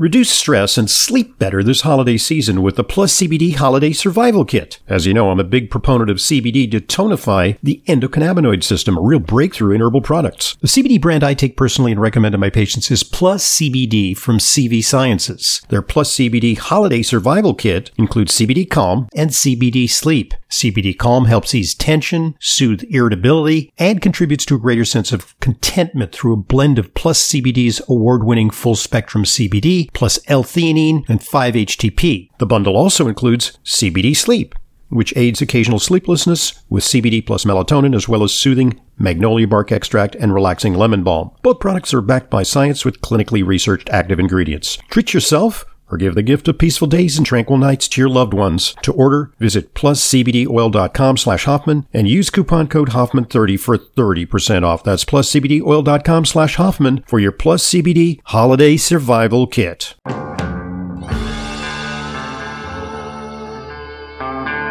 Reduce stress and sleep better this holiday season with the Plus CBD Holiday Survival Kit. As you know, I'm a big proponent of CBD to tonify the endocannabinoid system, a real breakthrough in herbal products. The CBD brand I take personally and recommend to my patients is Plus CBD from CV Sciences. Their Plus CBD Holiday Survival Kit includes CBD Calm and CBD Sleep. CBD Calm helps ease tension, soothe irritability, and contributes to a greater sense of contentment through a blend of Plus CBD's award-winning full-spectrum CBD, plus L-theanine and 5-HTP. The bundle also includes CBD Sleep, which aids occasional sleeplessness with CBD plus melatonin, as well as soothing magnolia bark extract and relaxing lemon balm. Both products are backed by science with clinically researched active ingredients. Treat yourself or give the gift of peaceful days and tranquil nights to your loved ones. To order, visit pluscbdoil.com/Hoffman and use coupon code Hoffman30 for 30% off. That's pluscbdoil.com/Hoffman for your Plus CBD Holiday Survival Kit.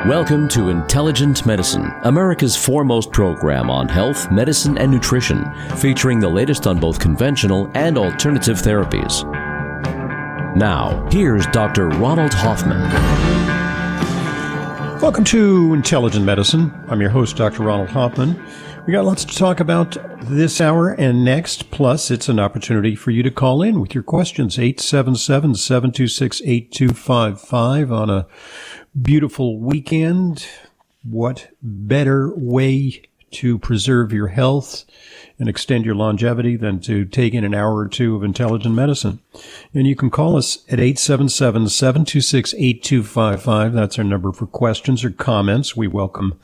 Welcome to Intelligent Medicine, America's foremost program on health, medicine, and nutrition, featuring the latest on both conventional and alternative therapies. Now, here's Dr. Ronald Hoffman. Welcome to Intelligent Medicine. I'm your host, Dr. Ronald Hoffman. We got lots to talk about this hour and next. Plus, it's an opportunity for you to call in with your questions, 877-726-8255 on a beautiful weekend. What better way to preserve your health and extend your longevity than to take in an hour or two of Intelligent Medicine? And you can call us at 877-726-8255. That's our number for questions or comments. We welcome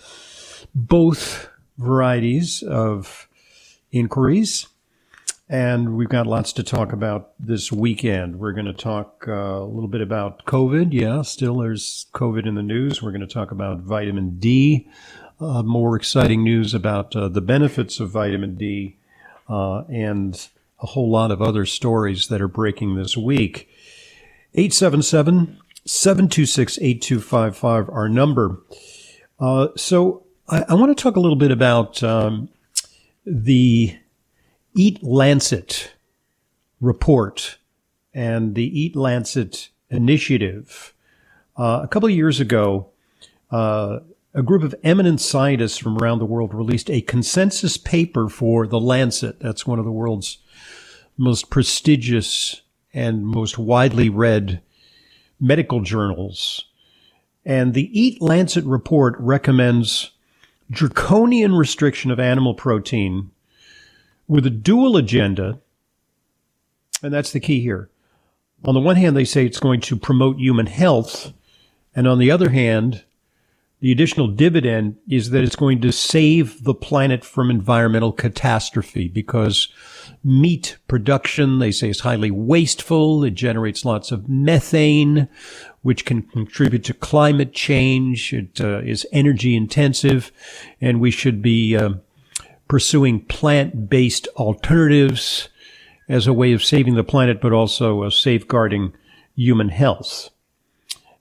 both varieties of inquiries. And we've got lots to talk about this weekend. We're going to talk a little bit about COVID. Yeah, still there's COVID in the news. We're going to talk about vitamin D. More exciting news about the benefits of vitamin D and a whole lot of other stories that are breaking this week. 877-726-8255, our number. So I want to talk a little bit about the Eat Lancet report and the Eat Lancet initiative. A couple of years ago, a group of eminent scientists from around the world released a consensus paper for The Lancet. That's one of the world's most prestigious and most widely read medical journals. And the Eat Lancet report recommends draconian restriction of animal protein with a dual agenda, and that's the key here. On the one hand, they say it's going to promote human health, and on the other hand, the additional dividend is that it's going to save the planet from environmental catastrophe, because meat production, they say, is highly wasteful. It generates lots of methane, which can contribute to climate change. It is energy intensive, and we should be pursuing plant-based alternatives as a way of saving the planet, but also safeguarding human health.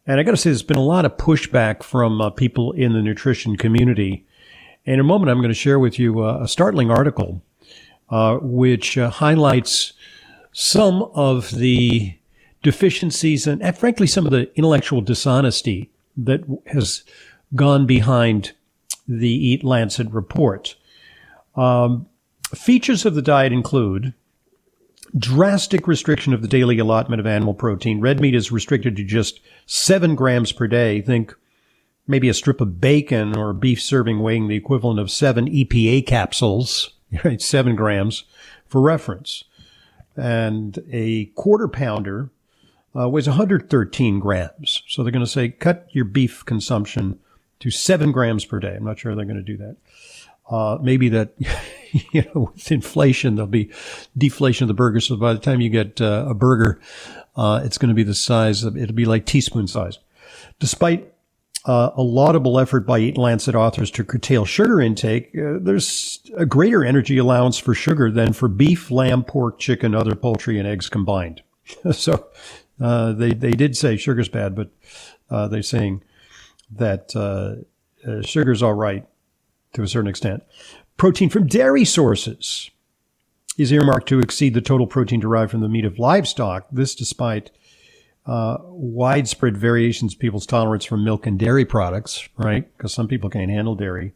And I got to say, there's been a lot of pushback from people in the nutrition community. In a moment, I'm going to share with you a startling article which highlights some of the deficiencies and frankly, some of the intellectual dishonesty that has gone behind the Eat Lancet report. Features of the diet include drastic restriction of the daily allotment of animal protein. Red meat is restricted to just 7 grams per day. Think maybe a strip of bacon or a beef serving weighing the equivalent of 7 EPA capsules, right? 7 grams for reference. And a quarter pounder weighs 113 grams. So they're going to say cut your beef consumption to 7 grams per day. I'm not sure they're going to do that. Maybe that, with inflation, there'll be deflation of the burger. So by the time you get a burger, it's going to be the size of, it'll be like teaspoon size. Despite a laudable effort by Eat Lancet authors to curtail sugar intake, there's a greater energy allowance for sugar than for beef, lamb, pork, chicken, other poultry, and eggs combined. So, they did say sugar's bad, but, they're saying that, sugar's all right to a certain extent. Protein from dairy sources. is earmarked to exceed the total protein derived from the meat of livestock. This despite widespread variations in people's tolerance from milk and dairy products, right? Because some people can't handle dairy.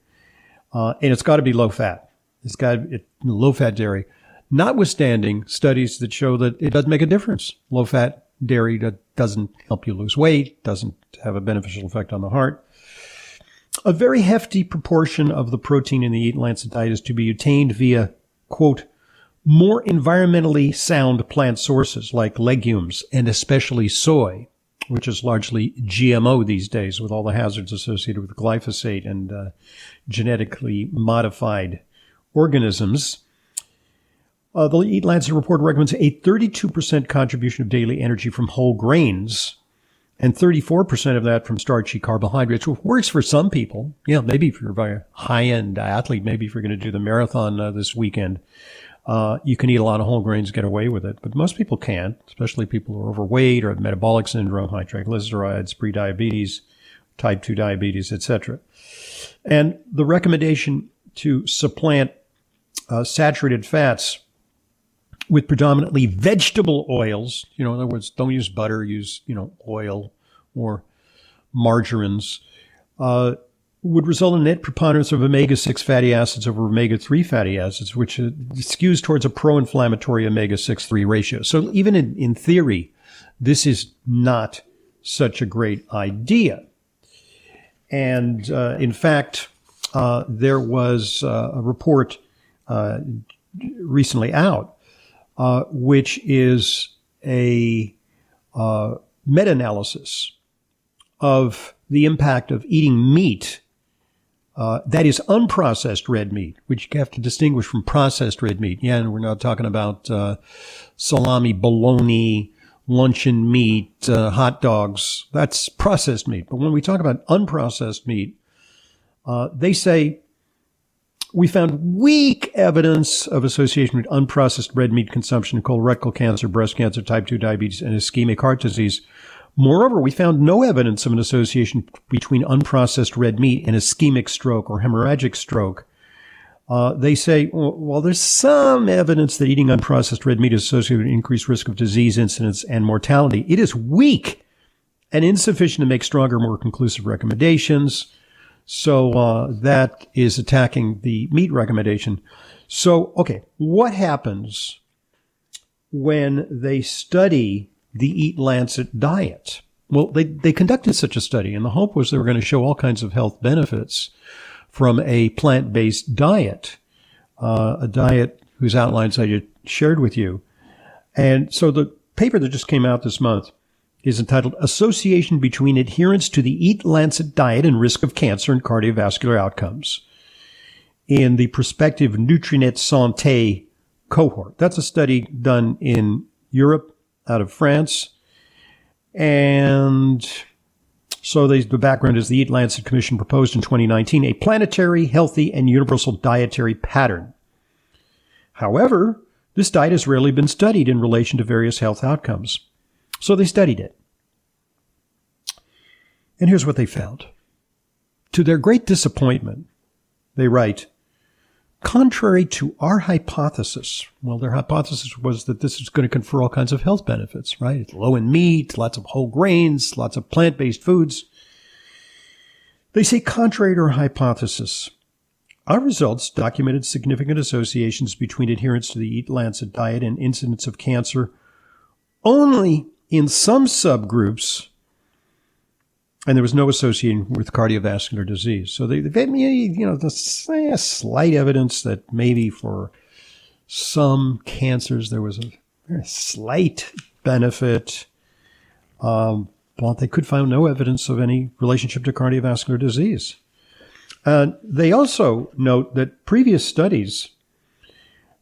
And it's got to be low fat. It's got low fat dairy, notwithstanding studies that show that it doesn't make a difference. Low fat dairy doesn't help you lose weight, doesn't have a beneficial effect on the heart. A very hefty proportion of the protein in the Lancet diet is to be obtained via, quote, more environmentally sound plant sources like legumes and especially soy, which is largely GMO these days with all the hazards associated with glyphosate and genetically modified organisms. The Eat Lancet report recommends a 32% contribution of daily energy from whole grains and 34% of that from starchy carbohydrates, which works for some people. Yeah, maybe if you're a high-end athlete, maybe if you're going to do the marathon this weekend, you can eat a lot of whole grains, get away with it. But most people can't, especially people who are overweight or have metabolic syndrome, high triglycerides, prediabetes, type 2 diabetes, etc. And the recommendation to supplant saturated fats with predominantly vegetable oils, you know, in other words, don't use butter, use, you know, oil or margarines, would result in net preponderance of omega-6 fatty acids over omega-3 fatty acids, which skews towards a pro-inflammatory omega-6-3 ratio. So even in theory, this is not such a great idea. And in fact, there was a report recently out which is a meta-analysis of the impact of eating meat, that is unprocessed red meat, which you have to distinguish from processed red meat. Yeah, and we're not talking about salami, bologna, luncheon meat, hot dogs. That's processed meat. But when we talk about unprocessed meat, they say, we found weak evidence of association with unprocessed red meat consumption, colorectal cancer, breast cancer, type 2 diabetes, and ischemic heart disease. Moreover, we found no evidence of an association between unprocessed red meat and ischemic stroke or hemorrhagic stroke. They say, well, there's some evidence that eating unprocessed red meat is associated with increased risk of disease incidence and mortality. It is weak and insufficient to make stronger, more conclusive recommendations. So that is attacking the meat recommendation. So, okay, what happens when they study the Eat Lancet diet? Well, they conducted such a study, and the hope was they were going to show all kinds of health benefits from a plant-based diet, a diet whose outlines I just shared with you. And so the paper that just came out this month is entitled Association Between Adherence to the Eat Lancet Diet and Risk of Cancer and Cardiovascular Outcomes in the prospective NutriNet Santé cohort. That's a study done in Europe, out of France. And so the background is the Eat Lancet Commission proposed in 2019 a planetary, healthy, and universal dietary pattern. However, this diet has rarely been studied in relation to various health outcomes. So they studied it. And here's what they found. To their great disappointment, they write, contrary to our hypothesis, well, their hypothesis was that this is going to confer all kinds of health benefits, right? It's low in meat, lots of whole grains, lots of plant-based foods. They say, contrary to our hypothesis, our results documented significant associations between adherence to the Eat Lancet diet and incidence of cancer only in some subgroups, and there was no association with cardiovascular disease. So they you know, the slight evidence that maybe for some cancers there was a very slight benefit, but they could find no evidence of any relationship to cardiovascular disease. They also note that previous studies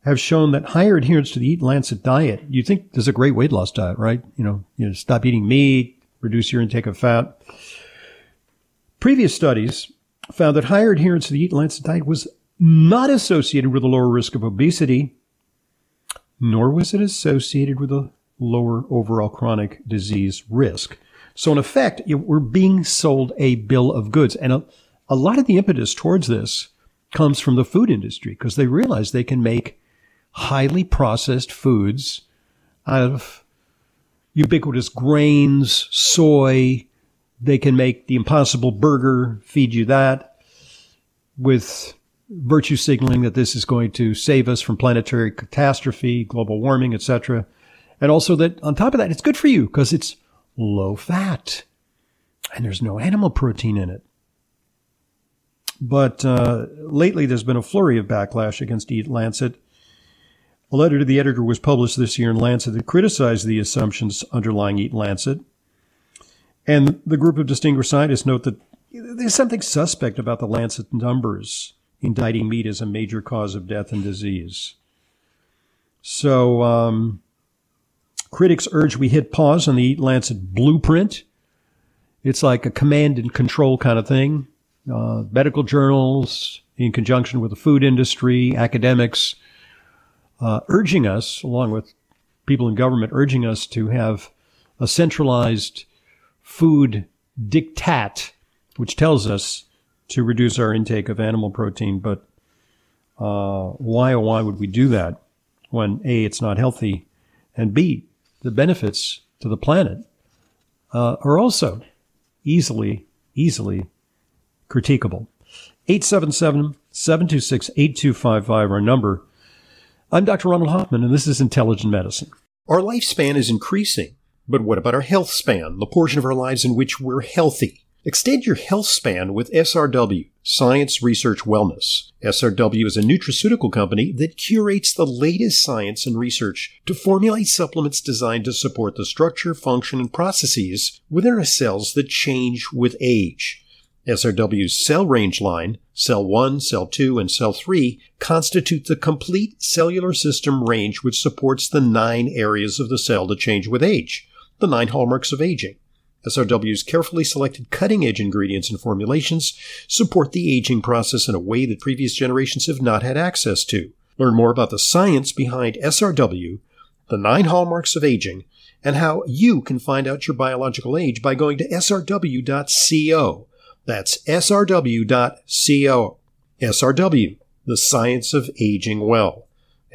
have shown that higher adherence to the Eat Lancet diet, you think there's a great weight loss diet, right? You know, stop eating meat, reduce your intake of fat. Previous studies found that higher adherence to the Eat Lancet diet was not associated with a lower risk of obesity, nor was it associated with a lower overall chronic disease risk. So in effect, we're being sold a bill of goods. And a lot of the impetus towards this comes from the food industry because they realize they can make highly processed foods out of ubiquitous grains, soy. They can make the Impossible Burger, feed you that, with virtue signaling that this is going to save us from planetary catastrophe, global warming, etc. And also that on top of that, it's good for you because it's low fat and there's no animal protein in it. But lately, there's been a flurry of backlash against The Lancet. A letter to the editor was published this year in Lancet that criticized the assumptions underlying The Lancet. And the group of distinguished scientists note that there's something suspect about The Lancet numbers indicting meat as a major cause of death and disease. So critics urge we hit pause on the Eat Lancet blueprint. It's like a command and control kind of thing. Medical journals, in conjunction with the food industry, academics, urging us, along with people in government, urging us to have a centralized food diktat, which tells us to reduce our intake of animal protein. But why, oh, why would we do that when, A, it's not healthy, and B, the benefits to the planet are also easily critiquable. 877-726-8255, our number. I'm Dr. Ronald Hoffman, and this is Intelligent Medicine. Our lifespan is increasing, but what about our health span, the portion of our lives in which we're healthy? Extend your health span with SRW, Science Research Wellness. SRW is a nutraceutical company that curates the latest science and research to formulate supplements designed to support the structure, function, and processes within our cells that change with age. SRW's cell range line, cell 1, cell 2, and cell 3, constitute the complete cellular system range which supports the 9 areas of the cell to change with age, the 9 hallmarks of aging. SRW's carefully selected cutting-edge ingredients and formulations support the aging process in a way that previous generations have not had access to. Learn more about the science behind SRW, the 9 hallmarks of aging, and how you can find out your biological age by going to srw.co. That's srw.co. SRW, the science of aging well.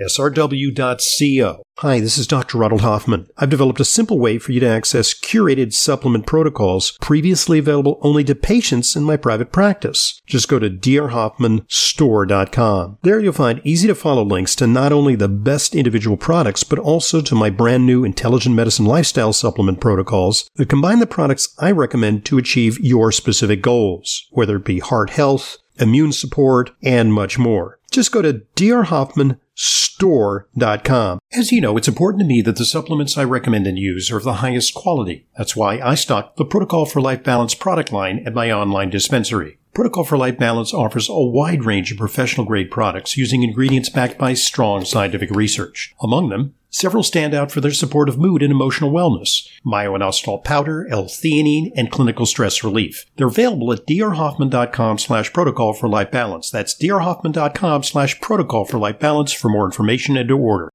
srw.co. Hi, this is Dr. Ronald Hoffman. I've developed a simple way for you to access curated supplement protocols previously available only to patients in my private practice. Just go to drhoffmanstore.com. There you'll find easy-to-follow links to not only the best individual products, but also to my brand new Intelligent Medicine lifestyle supplement protocols that combine the products I recommend to achieve your specific goals, whether it be heart health, immune support, and much more. Just go to drhoffmanstore.com. As you know, it's important to me that the supplements I recommend and use are of the highest quality. That's why I stock the Protocol for Life Balance product line at my online dispensary. Protocol for Life Balance offers a wide range of professional-grade products using ingredients backed by strong scientific research. Among them, several stand out for their support of mood and emotional wellness, myo-inositol powder, L-theanine, and clinical stress relief. They're available at drhoffman.com/protocol for life balance. That's drhoffman.com/protocol for life balance for more information and to order.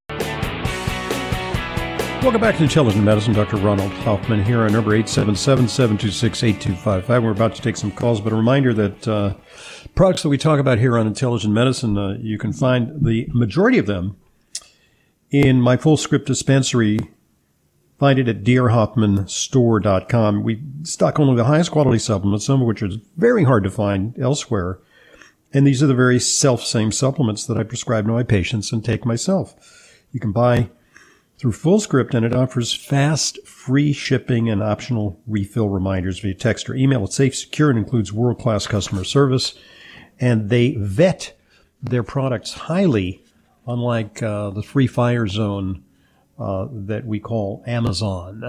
Welcome back to Intelligent Medicine. Dr. Ronald Hoffman here. Our number 877-726-8255. We're about to take some calls, but a reminder that products that we talk about here on Intelligent Medicine, you can find the majority of them in my Fullscript dispensary. Find it at drhoffmanstore.com. We stock only the highest quality supplements, some of which are very hard to find elsewhere. And these are the very self-same supplements that I prescribe to my patients and take myself. You can buy through Fullscript, and it offers fast, free shipping and optional refill reminders via text or email. It's safe, secure, and includes world-class customer service. And they vet their products highly, unlike the free fire zone that we call Amazon.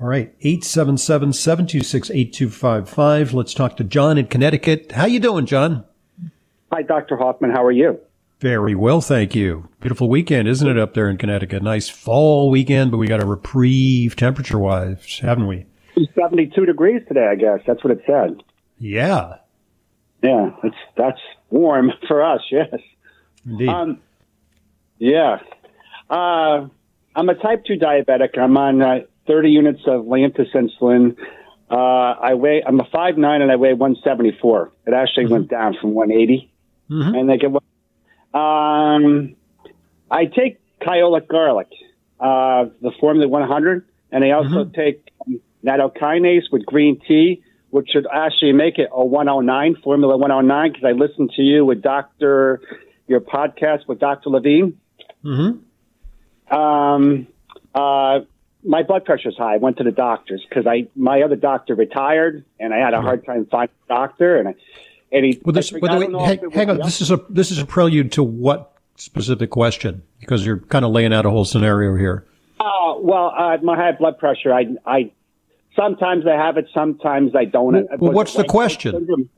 All right, 877-726-8255. Let's talk to John in Connecticut. How you doing, John? Hi, Dr. Hoffman. How are you? Very well, thank you. Beautiful weekend, isn't it, up there in Connecticut? Nice fall weekend, but we got a reprieve temperature-wise, haven't we? 72 degrees today, I guess. That's what it said. Yeah. Yeah, that's warm for us, yes. Indeed. I'm a type 2 diabetic. I'm on 30 units of Lantus insulin. I'm a 5'9", and I weigh 174. It actually went down from 180. Mm-hmm. And I take Kyolic garlic, the formula 100, and I also take Nattokinase with green tea, which should actually make it a 109, formula 109, because I listened to you with your podcast with Dr. Levine. My blood pressure's high. I went to the doctors because my other doctor retired, and I had a hard time finding a doctor. Hang on. This is a prelude to what specific question? Because you're kind of laying out a whole scenario here. My high blood pressure. Sometimes I have it. Sometimes I don't. Well, what's the question? Syndrome.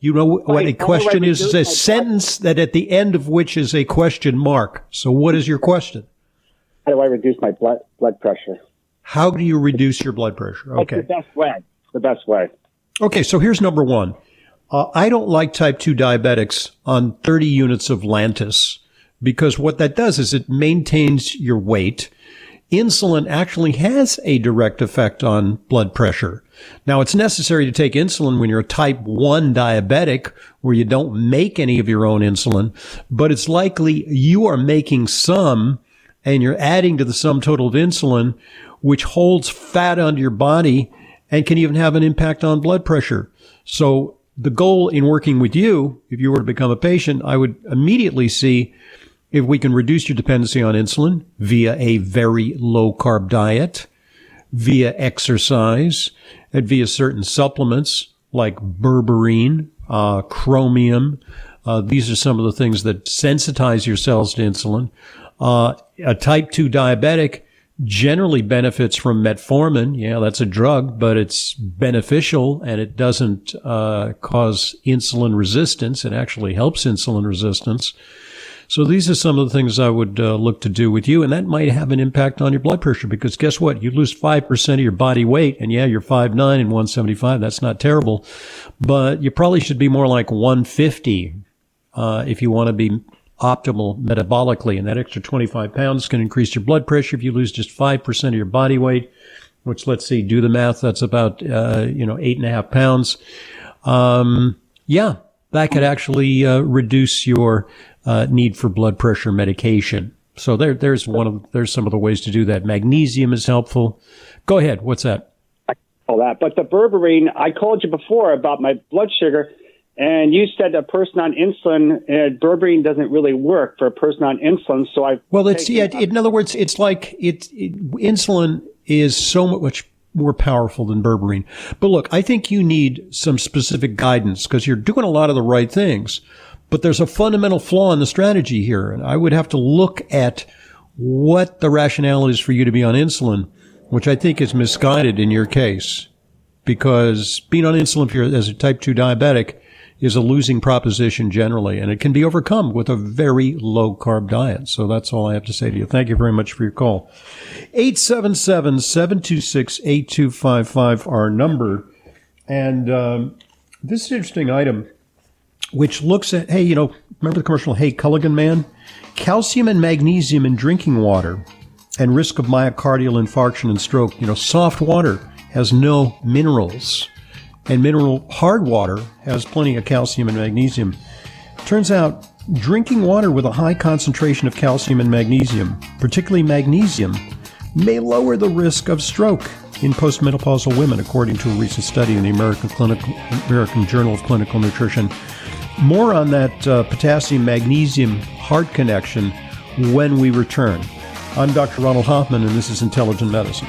You know what a question is? Is a sentence that at the end of which is a question mark. So what is your question? How do I reduce my blood pressure? How do you reduce your blood pressure? Okay. That's the best way. Okay, so here's number one. I don't like type 2 diabetics on 30 units of Lantus because what that does is it maintains your weight. Insulin actually has a direct effect on blood pressure. Now, it's necessary to take insulin when you're a type 1 diabetic where you don't make any of your own insulin, but it's likely you are making some and you're adding to the sum total of insulin, which holds fat onto your body and can even have an impact on blood pressure. So the goal in working with you, if you were to become a patient, I would immediately see if we can reduce your dependency on insulin via a very low-carb diet, via exercise, and via certain supplements like berberine, chromium. These are some of the things that sensitize your cells to insulin. A type 2 diabetic generally benefits from metformin. Yeah, that's a drug, but it's beneficial and it doesn't cause insulin resistance. It actually helps insulin resistance. So these are some of the things I would look to do with you, and that might have an impact on your blood pressure because guess what? You lose 5% of your body weight, and yeah, you're 5'9 and 175. That's not terrible, but you probably should be more like 150 if you want to be optimal metabolically, and that extra 25 pounds can increase your blood pressure if you lose just 5% of your body weight, which let's see, do the math, that's about 8.5 pounds. That could actually reduce your need for blood pressure medication. So there's some of the ways to do that. Magnesium is helpful. Go ahead, what's that? All that, but the berberine, I called you before about my blood sugar. And you said a person on insulin, berberine doesn't really work for a person on insulin. So in other words, it's like insulin is so much more powerful than berberine. But look, I think you need some specific guidance because you're doing a lot of the right things. But there's a fundamental flaw in the strategy here. And I would have to look at what the rationale is for you to be on insulin, which I think is misguided in your case. Because being on insulin as a type 2 diabetic is a losing proposition generally, and it can be overcome with a very low-carb diet. So that's all I have to say to you. Thank you very much for your call. 877-726-8255, our number. And this is an interesting item, which looks at, remember the commercial, Hey, Culligan Man? Calcium and magnesium in drinking water and risk of myocardial infarction and stroke. Soft water has no minerals. And hard water has plenty of calcium and magnesium. Turns out, drinking water with a high concentration of calcium and magnesium, particularly magnesium, may lower the risk of stroke in postmenopausal women, according to a recent study in the American Journal of Clinical Nutrition. More on that potassium-magnesium heart connection when we return. I'm Dr. Ronald Hoffman, and this is Intelligent Medicine.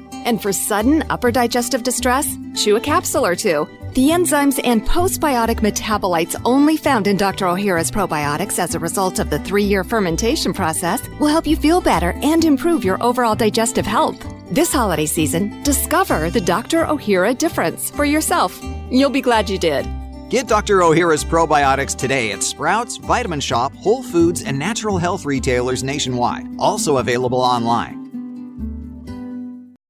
And for sudden upper digestive distress, chew a capsule or two. The enzymes and postbiotic metabolites only found in Dr. O'Hara's probiotics as a result of the 3-year fermentation process will help you feel better and improve your overall digestive health. This holiday season, discover the Dr. O'Hara difference for yourself. You'll be glad you did. Get Dr. O'Hara's probiotics today at Sprouts, Vitamin Shop, Whole Foods, and natural health retailers nationwide. Also available online.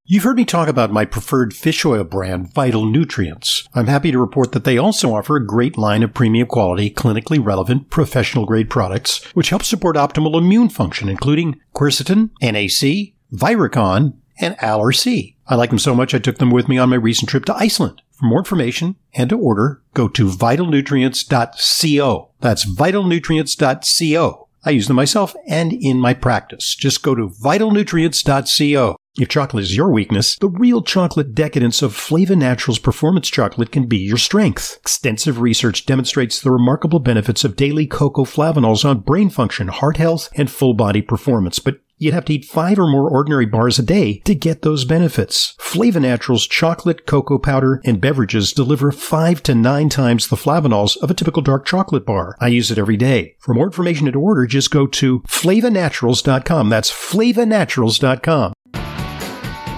You've heard me talk about my preferred fish oil brand, Vital Nutrients. I'm happy to report that they also offer a great line of premium quality, clinically relevant, professional-grade products, which help support optimal immune function, including quercetin, NAC, Viricon, and Aller-C. I like them so much I took them with me on my recent trip to Iceland. For more information and to order, go to vitalnutrients.co. That's vitalnutrients.co. I use them myself and in my practice. Just go to vitalnutrients.co. If chocolate is your weakness, the real chocolate decadence of Flava Naturals Performance Chocolate can be your strength. Extensive research demonstrates the remarkable benefits of daily cocoa flavanols on brain function, heart health, and full-body performance, but you'd have to eat 5 or more ordinary bars a day to get those benefits. Flava Naturals chocolate, cocoa powder, and beverages deliver 5 to 9 times the flavanols of a typical dark chocolate bar. I use it every day. For more information and to order, just go to flavanaturals.com. That's flavanaturals.com.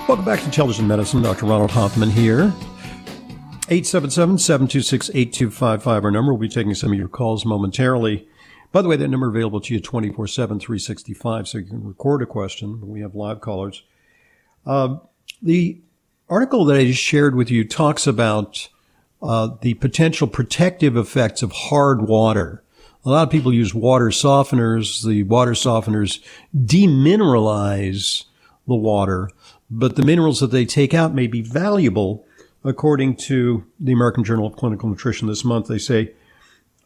Welcome back to Intelligent Medicine. Dr. Ronald Hoffman here. 877-726-8255, our number. We'll be taking some of your calls momentarily. By the way, that number available to you 24/7, 365, so you can record a question. We have live callers. The article that I just shared with you talks about the potential protective effects of hard water. A lot of people use water softeners. The water softeners demineralize the water, but the minerals that they take out may be valuable. According to the American Journal of Clinical Nutrition this month, they say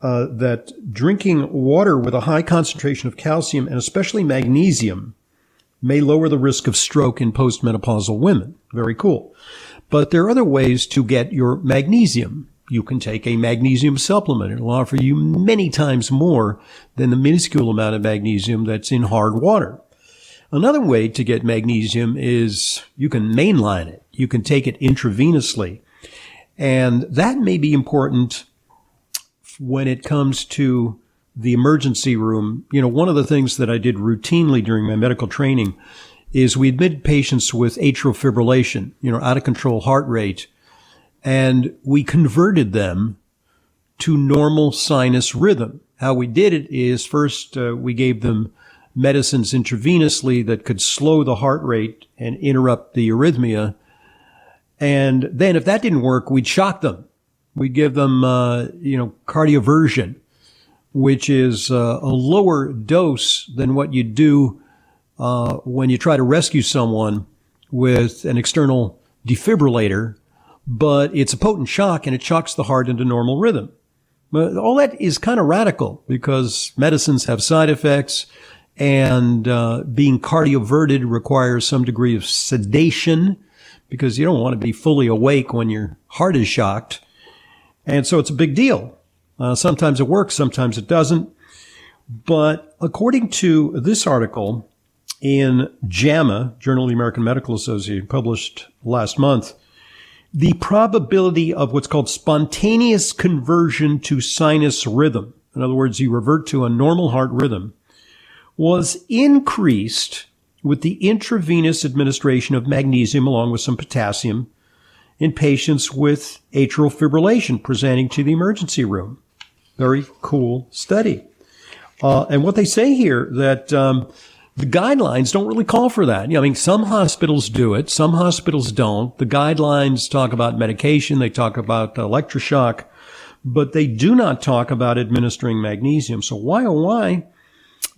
that drinking water with a high concentration of calcium and especially magnesium may lower the risk of stroke in postmenopausal women. Very cool. But there are other ways to get your magnesium. You can take a magnesium supplement. It'll offer you many times more than the minuscule amount of magnesium that's in hard water. Another way to get magnesium is you can mainline it. You can take it intravenously. And that may be important when it comes to the emergency room. You know, one of the things that I did routinely during my medical training is we admitted patients with atrial fibrillation, you know, out of control heart rate, and we converted them to normal sinus rhythm. How we did it is first we gave them medicines intravenously that could slow the heart rate and interrupt the arrhythmia. And then if that didn't work, we'd shock them. We give them, cardioversion, which is a lower dose than what you do when you try to rescue someone with an external defibrillator, but it's a potent shock and it shocks the heart into normal rhythm. But all that is kind of radical because medicines have side effects, and being cardioverted requires some degree of sedation because you don't want to be fully awake when your heart is shocked. And so it's a big deal. Sometimes it works, sometimes it doesn't. But according to this article in JAMA, Journal of the American Medical Association, published last month, the probability of what's called spontaneous conversion to sinus rhythm, in other words, you revert to a normal heart rhythm, was increased with the intravenous administration of magnesium along with some potassium in patients with atrial fibrillation presenting to the emergency room. Very cool study. And what they say here, that the guidelines don't really call for that. You know, I mean, some hospitals do it, some hospitals don't. The guidelines talk about medication, they talk about electroshock, but they do not talk about administering magnesium. So why, oh why,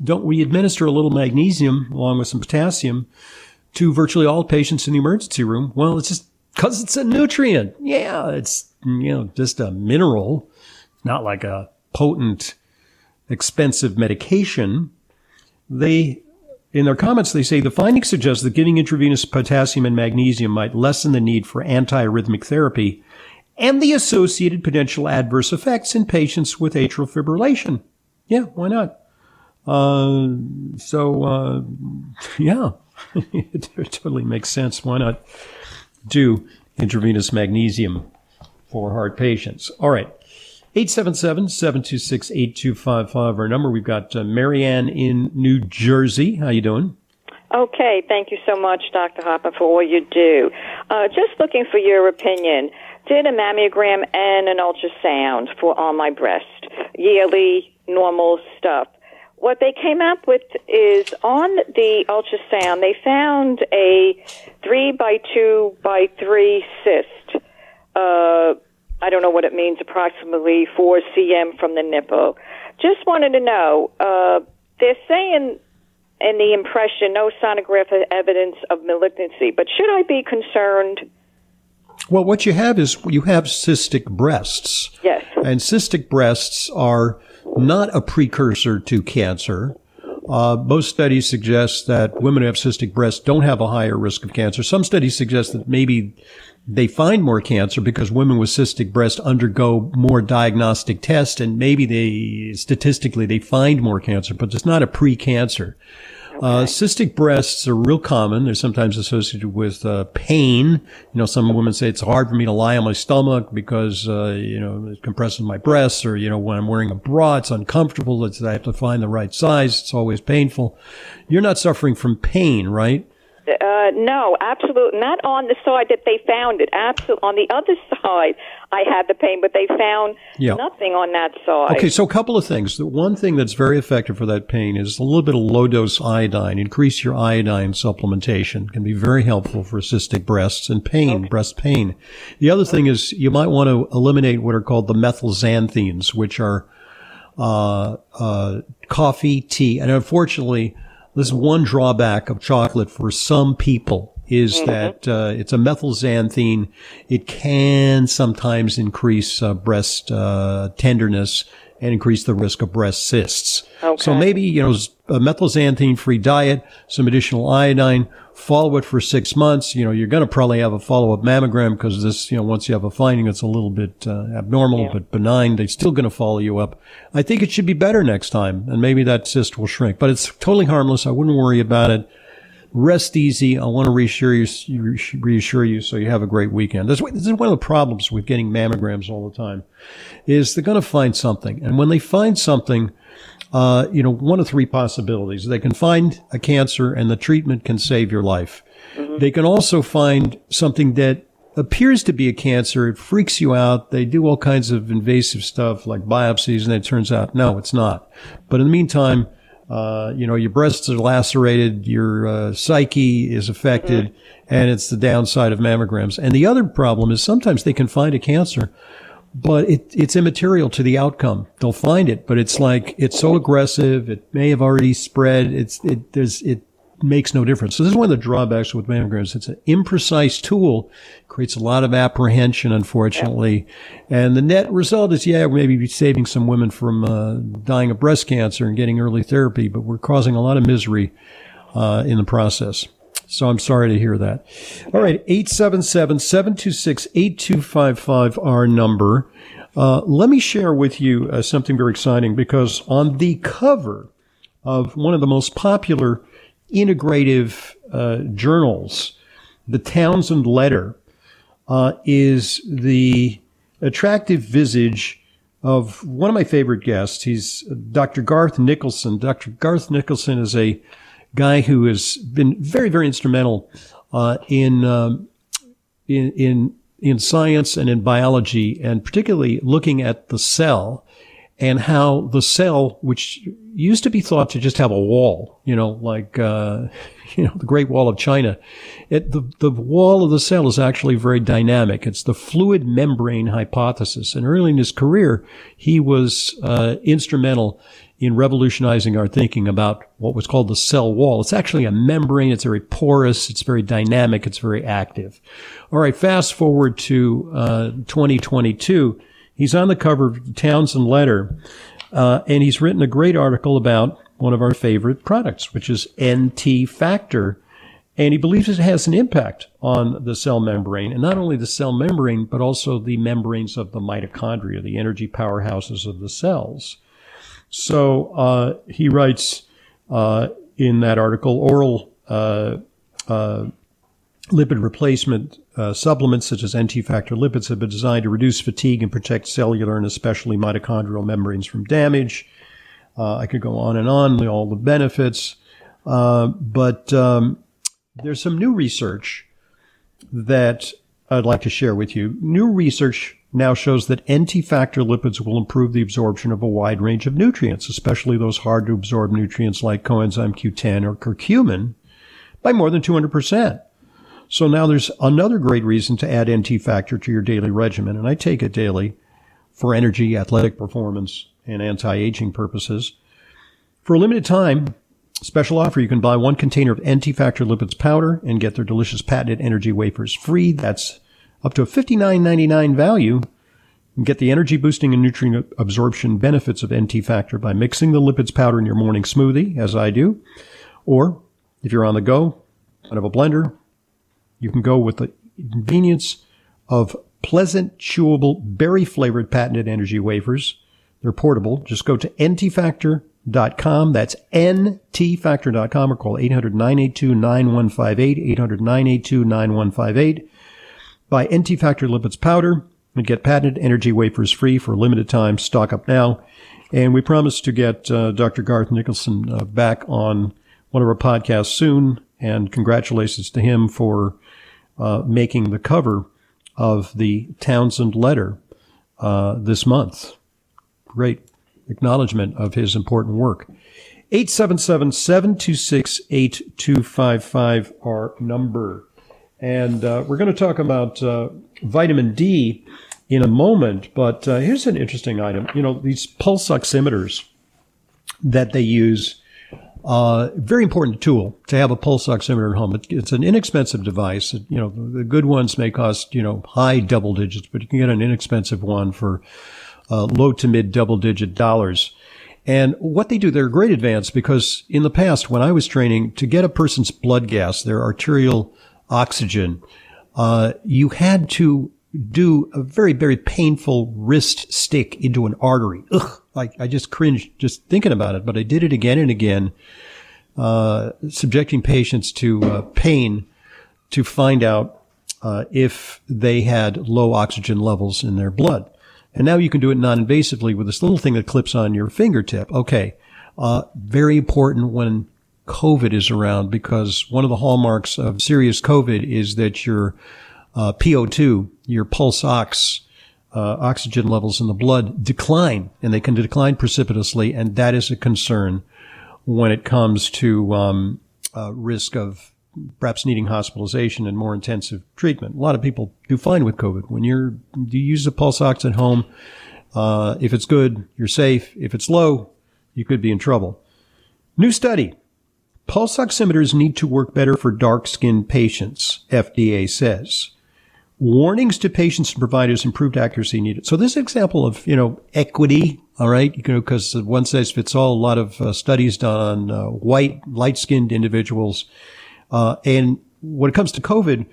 don't we administer a little magnesium along with some potassium to virtually all patients in the emergency room? Well, it's just because it's a nutrient. Yeah, it's, you know, just a mineral. It's not like a potent, expensive medication. They, in their comments, they say the findings suggest that giving intravenous potassium and magnesium might lessen the need for antiarrhythmic therapy and the associated potential adverse effects in patients with atrial fibrillation. Yeah, why not? Yeah, it totally makes sense. Why not do intravenous magnesium for heart patients? All right. 877-726-8255, our number. We've got Marianne in New Jersey. How you doing? Okay, thank you so much, Dr. Hoffman, for all you do. Just looking for your opinion. Did a mammogram and an ultrasound on my breast, yearly, normal stuff. What they came up with is on the ultrasound, they found a 3x2x3 cyst. I don't know what it means, approximately 4 cm from the nipple. Just wanted to know, they're saying in the impression, no sonographic evidence of malignancy, but should I be concerned? Well, what you have is you have cystic breasts. Yes. And cystic breasts are not a precursor to cancer. Most studies suggest that women who have cystic breasts don't have a higher risk of cancer. Some studies suggest that maybe they find more cancer because women with cystic breasts undergo more diagnostic tests, and maybe they statistically they find more cancer, but it's not a pre-cancer. Okay. Cystic breasts are real common. They're sometimes associated with pain. You know, some women say it's hard for me to lie on my stomach because, you know, it's compressing my breasts, or, you know, when I'm wearing a bra, it's uncomfortable. I have to find the right size. It's always painful. You're not suffering from pain, right? No, absolutely. Not on the side that they found it. Absolutely. On the other side, I had the pain, but they found nothing on that side. Okay, so a couple of things. The one thing that's very effective for that pain is a little bit of low-dose iodine. Increase your iodine supplementation. It can be very helpful for cystic breasts and pain, breast pain. The other thing is you might want to eliminate what are called the methylxanthines, which are coffee, tea, and unfortunately, this is one drawback of chocolate for some people is that it's a methylxanthine. It can sometimes increase breast tenderness and increase the risk of breast cysts. Okay. So maybe, you know, a methylxanthine-free diet, some additional iodine, follow it for 6 months. You know, you're going to probably have a follow-up mammogram because this, you know, once you have a finding that's a little bit abnormal but benign, they're still going to follow you up. I think it should be better next time, and maybe that cyst will shrink. But it's totally harmless. I wouldn't worry about it. Rest easy. I want to reassure you so you have a great weekend. This is one of the problems with getting mammograms all the time is they're going to find something. And when they find something, you know, one of three possibilities. They can find a cancer and the treatment can save your life. Mm-hmm. They can also find something that appears to be a cancer. It freaks you out. They do all kinds of invasive stuff like biopsies, and it turns out, no, it's not. But in the meantime, you know, your breasts are lacerated, your psyche is affected, and it's the downside of mammograms. And the other problem is sometimes they can find a cancer, but it's immaterial to the outcome. They'll find it, but it's like it's so aggressive, it may have already spread. It makes no difference. So this is one of the drawbacks with mammograms. It's an imprecise tool, creates a lot of apprehension, unfortunately. And the net result is, yeah, we're maybe saving some women from dying of breast cancer and getting early therapy, but we're causing a lot of misery in the process. So I'm sorry to hear that. All right, 877-726-8255, our number. Let me share with you something very exciting, because on the cover of one of the most popular integrative journals, the Townsend Letter, is the attractive visage of one of my favorite guests. He's Dr. Garth Nicholson. Dr. Garth Nicholson is a guy who has been very, very instrumental in science and in biology, and particularly looking at the cell. And how the cell, which used to be thought to just have a wall, you know, like, you know, the Great Wall of China, the wall of the cell is actually very dynamic. It's the fluid membrane hypothesis. And early in his career, he was instrumental in revolutionizing our thinking about what was called the cell wall. It's actually a membrane. It's very porous. It's very dynamic. It's very active. All right, fast forward to 2022. He's on the cover of the Townsend Letter, and he's written a great article about one of our favorite products, which is NT Factor. And he believes it has an impact on the cell membrane, and not only the cell membrane, but also the membranes of the mitochondria, the energy powerhouses of the cells. So he writes in that article, oral lipid replacement supplements such as NT factor lipids have been designed to reduce fatigue and protect cellular and especially mitochondrial membranes from damage. I could go on and on, all the benefits. But there's some new research that I'd like to share with you. New research now shows that NT factor lipids will improve the absorption of a wide range of nutrients, especially those hard to absorb nutrients like coenzyme Q10 or curcumin, by more than 200%. So now there's another great reason to add NT factor to your daily regimen, and I take it daily for energy, athletic performance, and anti-aging purposes. For a limited time, special offer, you can buy one container of NT Factor Lipids Powder and get their delicious patented energy wafers free. That's up to a $59.99 value. And get the energy boosting and nutrient absorption benefits of NT Factor by mixing the lipids powder in your morning smoothie, as I do. Or, if you're on the go, out of a blender, you can go with the convenience of pleasant, chewable, berry-flavored patented energy wafers. They're portable. Just go to ntfactor.com. That's ntfactor.com, or call 800-982-9158, 800-982-9158. Buy NT Factor Lipids Powder and get patented energy wafers free for a limited time. Stock up now. And we promise to get Dr. Garth Nicholson back on one of our podcasts soon. And congratulations to him for making the cover of the Townsend Letter this month. Great acknowledgement of his important work. 877-726-8255, our number. And we're going to talk about vitamin D in a moment, but here's an interesting item. You know, these pulse oximeters that they use, very important tool to have a pulse oximeter at home. It's an inexpensive device. You know, the good ones may cost, you know, high double digits, but you can get an inexpensive one for low to mid double-digit dollars. And what they do, they're a great advance, because in the past, when I was training, to get a person's blood gas, their arterial oxygen, you had to do a very, very painful wrist stick into an artery. Ugh, I just cringed just thinking about it, but I did it again and again, subjecting patients to pain to find out if they had low oxygen levels in their blood. And now you can do it non-invasively with this little thing that clips on your fingertip. Okay. Very important when COVID is around, because one of the hallmarks of serious COVID is that your PO2, your pulse ox, oxygen levels in the blood decline, and they can decline precipitously. And that is a concern when it comes to risk of perhaps needing hospitalization and more intensive treatment. A lot of people do fine with COVID. When you use the pulse ox at home, if it's good, you're safe. If it's low, you could be in trouble. New study. Pulse oximeters need to work better for dark-skinned patients, FDA says. Warnings to patients and providers, improved accuracy needed. So this example of, you know, equity, all right, you know, because one size fits all, a lot of studies done on white, light-skinned individuals. And when it comes to COVID,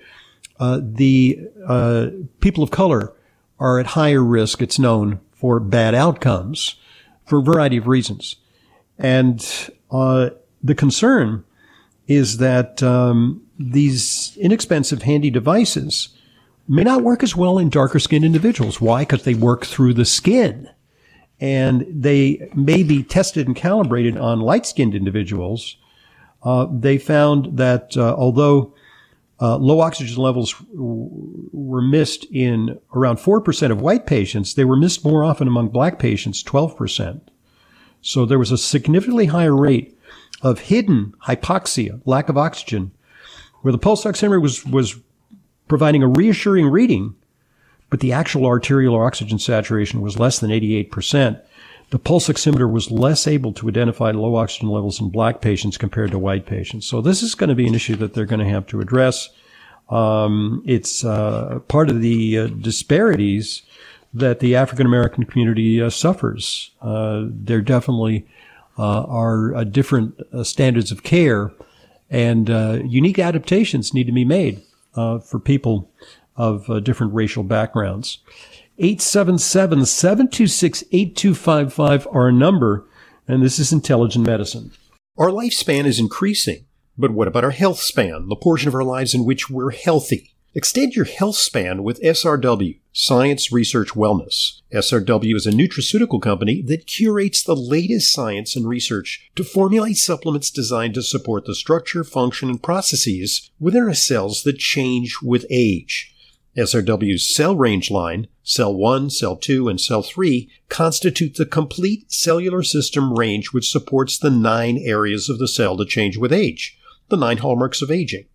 the people of color are at higher risk, it's known, for bad outcomes for a variety of reasons. And the concern is that these inexpensive, handy devices may not work as well in darker-skinned individuals. Why? Because they work through the skin. And they may be tested and calibrated on light-skinned individuals. They found that although low oxygen levels were missed in around 4% of white patients, they were missed more often among black patients, 12%. So there was a significantly higher rate of hidden hypoxia, lack of oxygen, where the pulse oximeter was providing a reassuring reading, but the actual arterial oxygen saturation was less than 88%. The pulse oximeter was less able to identify low oxygen levels in black patients compared to white patients. So this is going to be an issue that they're going to have to address. It's part of the disparities that the African-American community suffers. There definitely are different standards of care, and unique adaptations need to be made for people of different racial backgrounds. 877-726-8255 are a number, and this is Intelligent Medicine. Our lifespan is increasing, but what about our health span, the portion of our lives in which we're healthy? Extend your health span with SRW, Science Research Wellness. SRW is a nutraceutical company that curates the latest science and research to formulate supplements designed to support the structure, function, and processes within our cells that change with age. SRW's cell range line, cell 1, cell 2, and cell 3, constitute the complete cellular system range which supports the 9 areas of the cell that change with age, the 9 hallmarks of aging.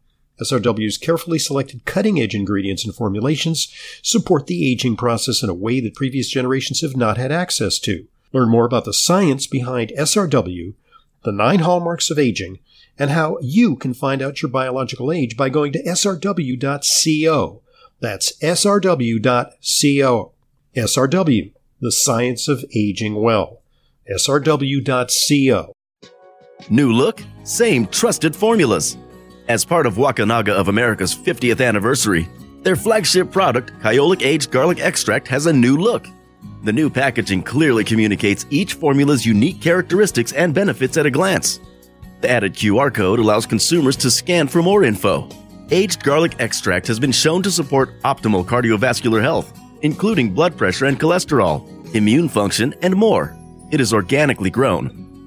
SRW's carefully selected cutting-edge ingredients and formulations support the aging process in a way that previous generations have not had access to. Learn more about the science behind SRW, the 9 hallmarks of aging, and how you can find out your biological age by going to srw.co. That's srw.co. SRW, the science of aging well. srw.co. New look, same trusted formulas. As part of Wakanaga of America's 50th anniversary, their flagship product, Kyolic Aged Garlic Extract, has a new look. The new packaging clearly communicates each formula's unique characteristics and benefits at a glance. The added QR code allows consumers to scan for more info. Aged Garlic Extract has been shown to support optimal cardiovascular health, including blood pressure and cholesterol, immune function, and more. It is organically grown.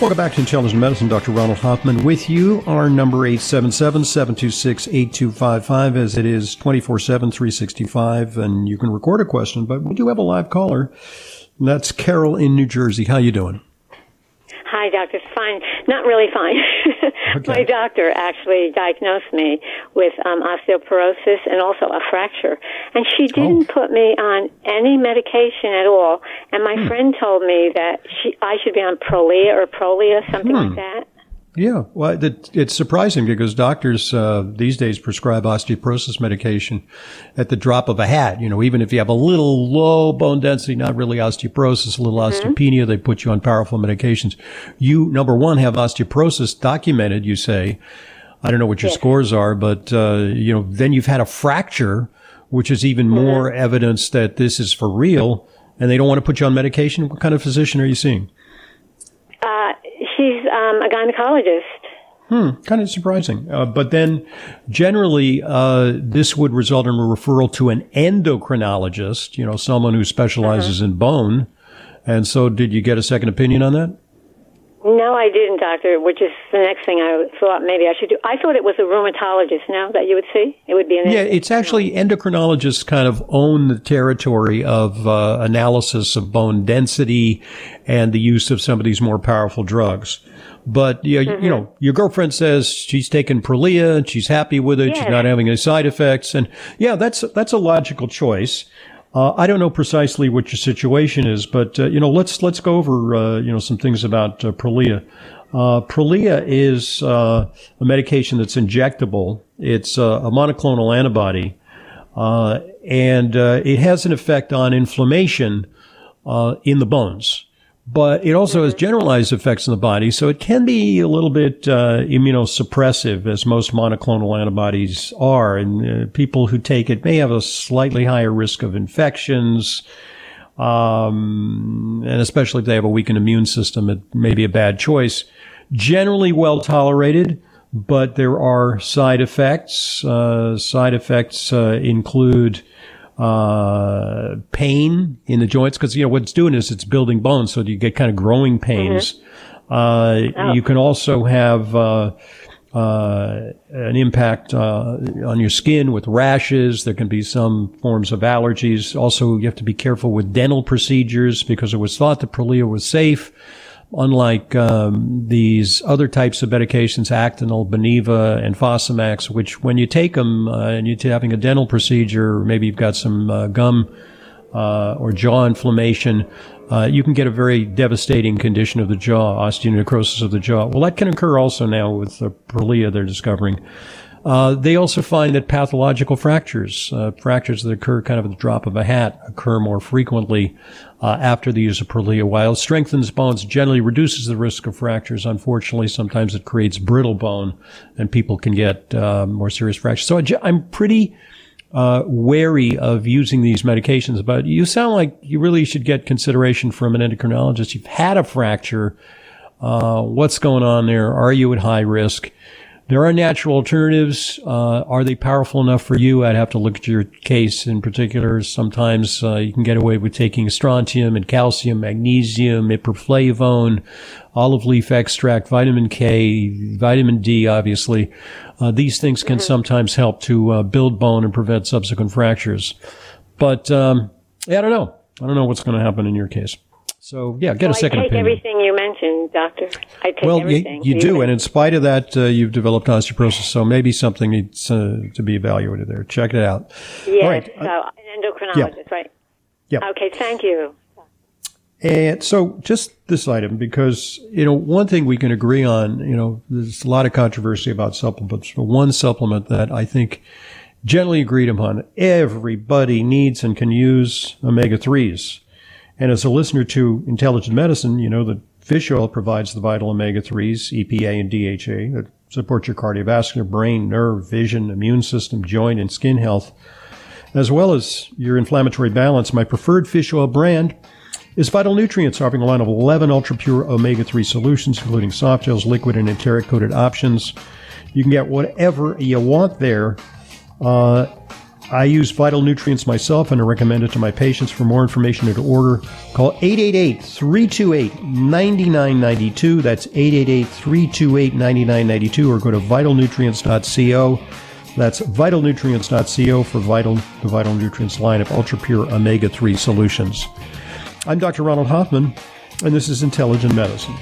Welcome back to Intelligent Medicine. Dr. Ronald Hoffman with you. Our number 877-726-8255, as it is 24/7, 365, and you can record a question, but we do have a live caller. And that's Carol in New Jersey. How you doing? Hi, doctor. Fine. Not really fine. Okay. My doctor actually diagnosed me with osteoporosis and also a fracture. And she didn't put me on any medication at all. And my friend told me that I should be on Prolia, something like that. Yeah. Well, it's surprising because doctors these days prescribe osteoporosis medication at the drop of a hat. You know, even if you have a little low bone density, not really osteoporosis, a little osteopenia, they put you on powerful medications. You, number one, have osteoporosis documented, you say. I don't know what your scores are, but, you know, then you've had a fracture, which is even more evidence that this is for real, and they don't want to put you on medication. What kind of physician are you seeing? She's a gynecologist. Kind of surprising. But then generally, this would result in a referral to an endocrinologist, you know, someone who specializes in bone. And so did you get a second opinion on that? No, I didn't, doctor, which is the next thing I thought maybe I should do. I thought it was a rheumatologist now that you would see. It would be an endocrinologist. Yeah, it's actually endocrinologists kind of own the territory of analysis of bone density and the use of some of these more powerful drugs. But, you know, your girlfriend says she's taken Prolia and she's happy with it. Yeah. She's not having any side effects. And, yeah, that's a logical choice. I don't know precisely what your situation is, but, you know, let's go over, you know, some things about Prolia. Prolia is, a medication that's injectable. It's a monoclonal antibody, and, it has an effect on inflammation, in the bones, but it also has generalized effects in the body. So it can be a little bit, immunosuppressive, as most monoclonal antibodies are. And people who take it may have a slightly higher risk of infections. And especially if they have a weakened immune system, it may be a bad choice. Generally well tolerated, but there are side effects. Side effects, include pain in the joints, because, you know, what it's doing is it's building bones, so you get kind of growing pains. You can also have an impact on your skin with rashes. There can be some forms of allergies. Also, you have to be careful with dental procedures because it was thought that Prolia was safe, unlike these other types of medications, Actinol, Beneva, and Fosamax, which when you take them and you're having a dental procedure, or maybe you've got some gum or jaw inflammation, you can get a very devastating condition of the jaw, osteonecrosis of the jaw. Well, that can occur also now with Prolia, they're discovering. They also find that pathological fractures, fractures that occur kind of at the drop of a hat, occur more frequently after the use of Prolia. While it strengthens bones, generally reduces the risk of fractures. Unfortunately, sometimes it creates brittle bone, and people can get more serious fractures. So I'm pretty wary of using these medications, but you sound like you really should get consideration from an endocrinologist. You've had a fracture. What's going on there? Are you at high risk? There are natural alternatives. Are they powerful enough for you? I'd have to look at your case in particular. Sometimes you can get away with taking strontium and calcium, magnesium, iperflavone, olive leaf extract, vitamin K, vitamin D, obviously. These things can sometimes help to build bone and prevent subsequent fractures. But I don't know. I don't know what's going to happen in your case. So, yeah, get a second opinion. I take everything you mentioned, Doctor. I take everything. You do, and in spite of that, you've developed osteoporosis, so maybe something needs to be evaluated there. Check it out. Yes, all right. An endocrinologist, right? Yeah. Okay, thank you. And so just this item, because, you know, one thing we can agree on, you know, there's a lot of controversy about supplements, but one supplement that I think generally agreed upon, everybody needs and can use omega-3s. And as a listener to Intelligent Medicine, you know that fish oil provides the vital omega-3s, EPA and DHA, that support your cardiovascular, brain, nerve, vision, immune system, joint, and skin health, as well as your inflammatory balance. My preferred fish oil brand is Vital Nutrients, offering a line of 11 ultra-pure omega-3 solutions, including soft gels, liquid, and enteric-coated options. You can get whatever you want there. I use Vital Nutrients myself and I recommend it to my patients. For more information and to order, call 888-328-9992. That's 888-328-9992 or go to vitalnutrients.co. That's vitalnutrients.co for the Vital Nutrients line of ultra-pure omega-3 solutions. I'm Dr. Ronald Hoffman, and this is Intelligent Medicine.